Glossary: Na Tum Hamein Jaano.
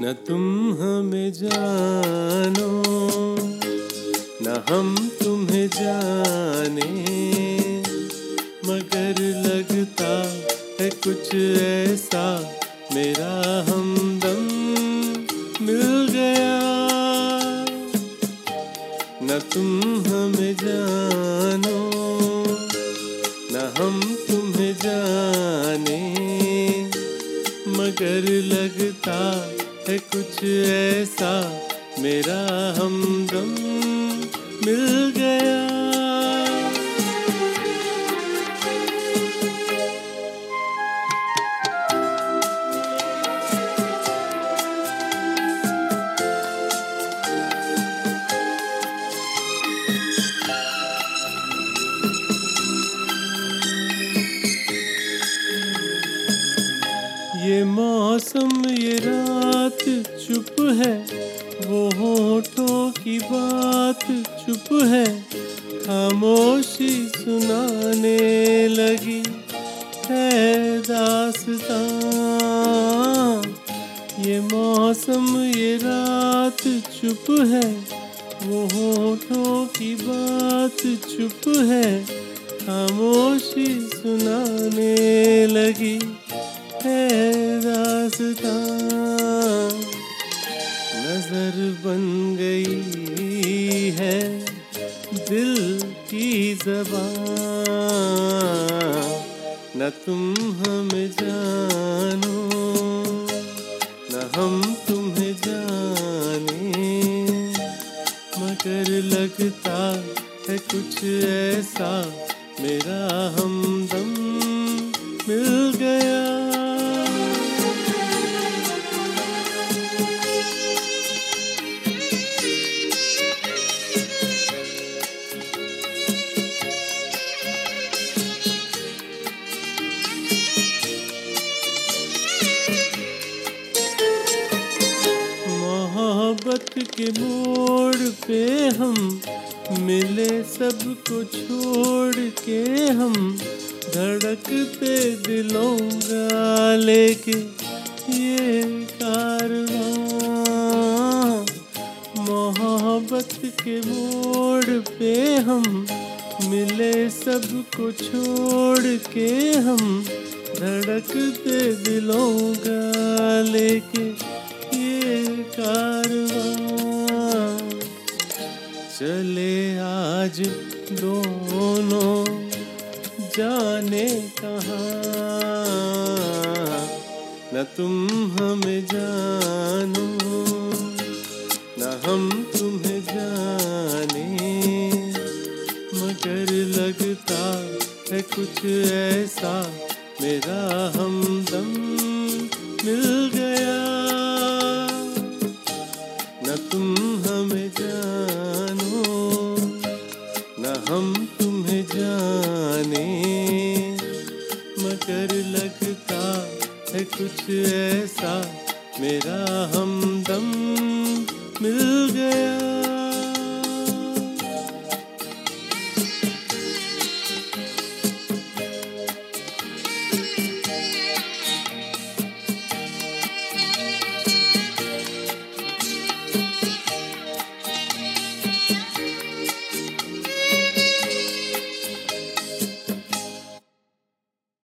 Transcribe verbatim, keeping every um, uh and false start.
न तुम हमें जानो न हम तुम्हें जाने, मगर लगता है कुछ ऐसा मेरा हमदम मिल गया। न तुम हमें जानो न हम तुम्हें जाने, मगर लगता है कुछ ऐसा मेरा हमदम मिल गया। ये मौसम ये रात चुप है, वो होठों की बात चुप है, खामोशी सुनाने लगी है दास्तां। ये मौसम ये रात चुप है, वो होठों की बात चुप है, खामोशी सुनाने लगी है दास्तां। नजर बन गई है दिल की ज़बान, न तुम हमें जानो न हम तुम्हें जाने, मगर लगता है कुछ ऐसा मेरा हमदम मिल गया। मोहब्बत के मोड़ पे हम मिले, सबको छोड़ के हम धड़कते दिलों का लेके ये कारवां। मोहब्बत के मोड़ पे हम मिले, सबको छोड़ के हम धड़कते दिलों का लेके ये कारवां। चले आज दोनों जाने कहाँ, न तुम हमें जानो न हम तुम्हें जाने, मगर लगता है कुछ ऐसा मेरा हमदम मिल गया। न तुम हमें जानो न हम तुम्हें जाने, मगर लगता है कुछ ऐसा मेरा हमदम मिल गया।